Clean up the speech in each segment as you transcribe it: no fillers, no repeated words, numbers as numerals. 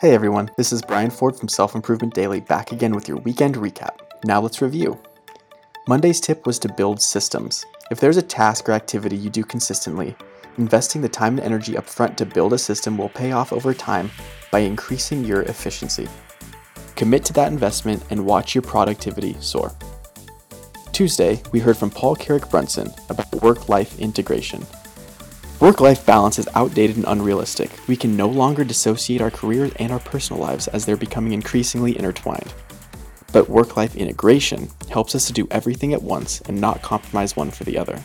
Hey everyone, this is Brian Ford from Self-Improvement Daily, back again with your weekend recap. Now let's review. Monday's tip was to build systems. If there's a task or activity you do consistently, investing the time and energy up front to build a system will pay off over time by increasing your efficiency. Commit to that investment and watch your productivity soar. Tuesday, we heard from Paul Carrick Brunson about work-life integration. Work-life balance is outdated and unrealistic. We can no longer dissociate our careers and our personal lives as they're becoming increasingly intertwined. But work-life integration helps us to do everything at once and not compromise one for the other.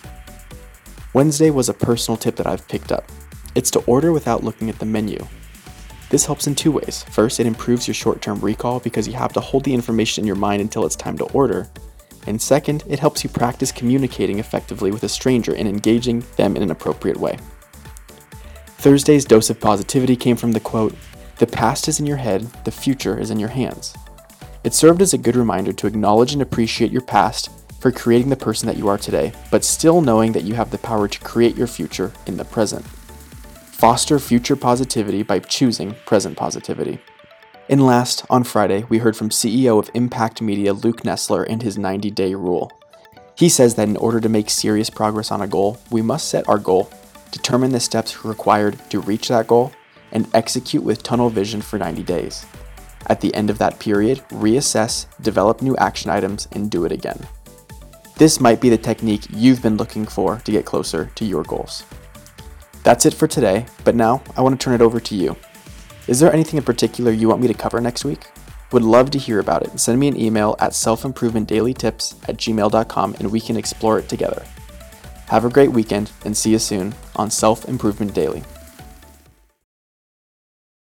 Wednesday was a personal tip that I've picked up. It's to order without looking at the menu. This helps in two ways. First, it improves your short-term recall because you have to hold the information in your mind until it's time to order. And second, it helps you practice communicating effectively with a stranger and engaging them in an appropriate way. Thursday's dose of positivity came from the quote, "The past is in your head, the future is in your hands." It served as a good reminder to acknowledge and appreciate your past for creating the person that you are today, but still knowing that you have the power to create your future in the present. Foster future positivity by choosing present positivity. And last, on Friday, we heard from CEO of Impact Media, Luke Nestler, and his 90-day rule. He says that in order to make serious progress on a goal, we must set our goal, determine the steps required to reach that goal, and execute with tunnel vision for 90 days. At the end of that period, reassess, develop new action items, and do it again. This might be the technique you've been looking for to get closer to your goals. That's it for today, but now I want to turn it over to you. Is there anything in particular you want me to cover next week? Would love to hear about it. Send me an email at selfimprovementdailytips@gmail.com and we can explore it together. Have a great weekend and see you soon on Self-Improvement Daily.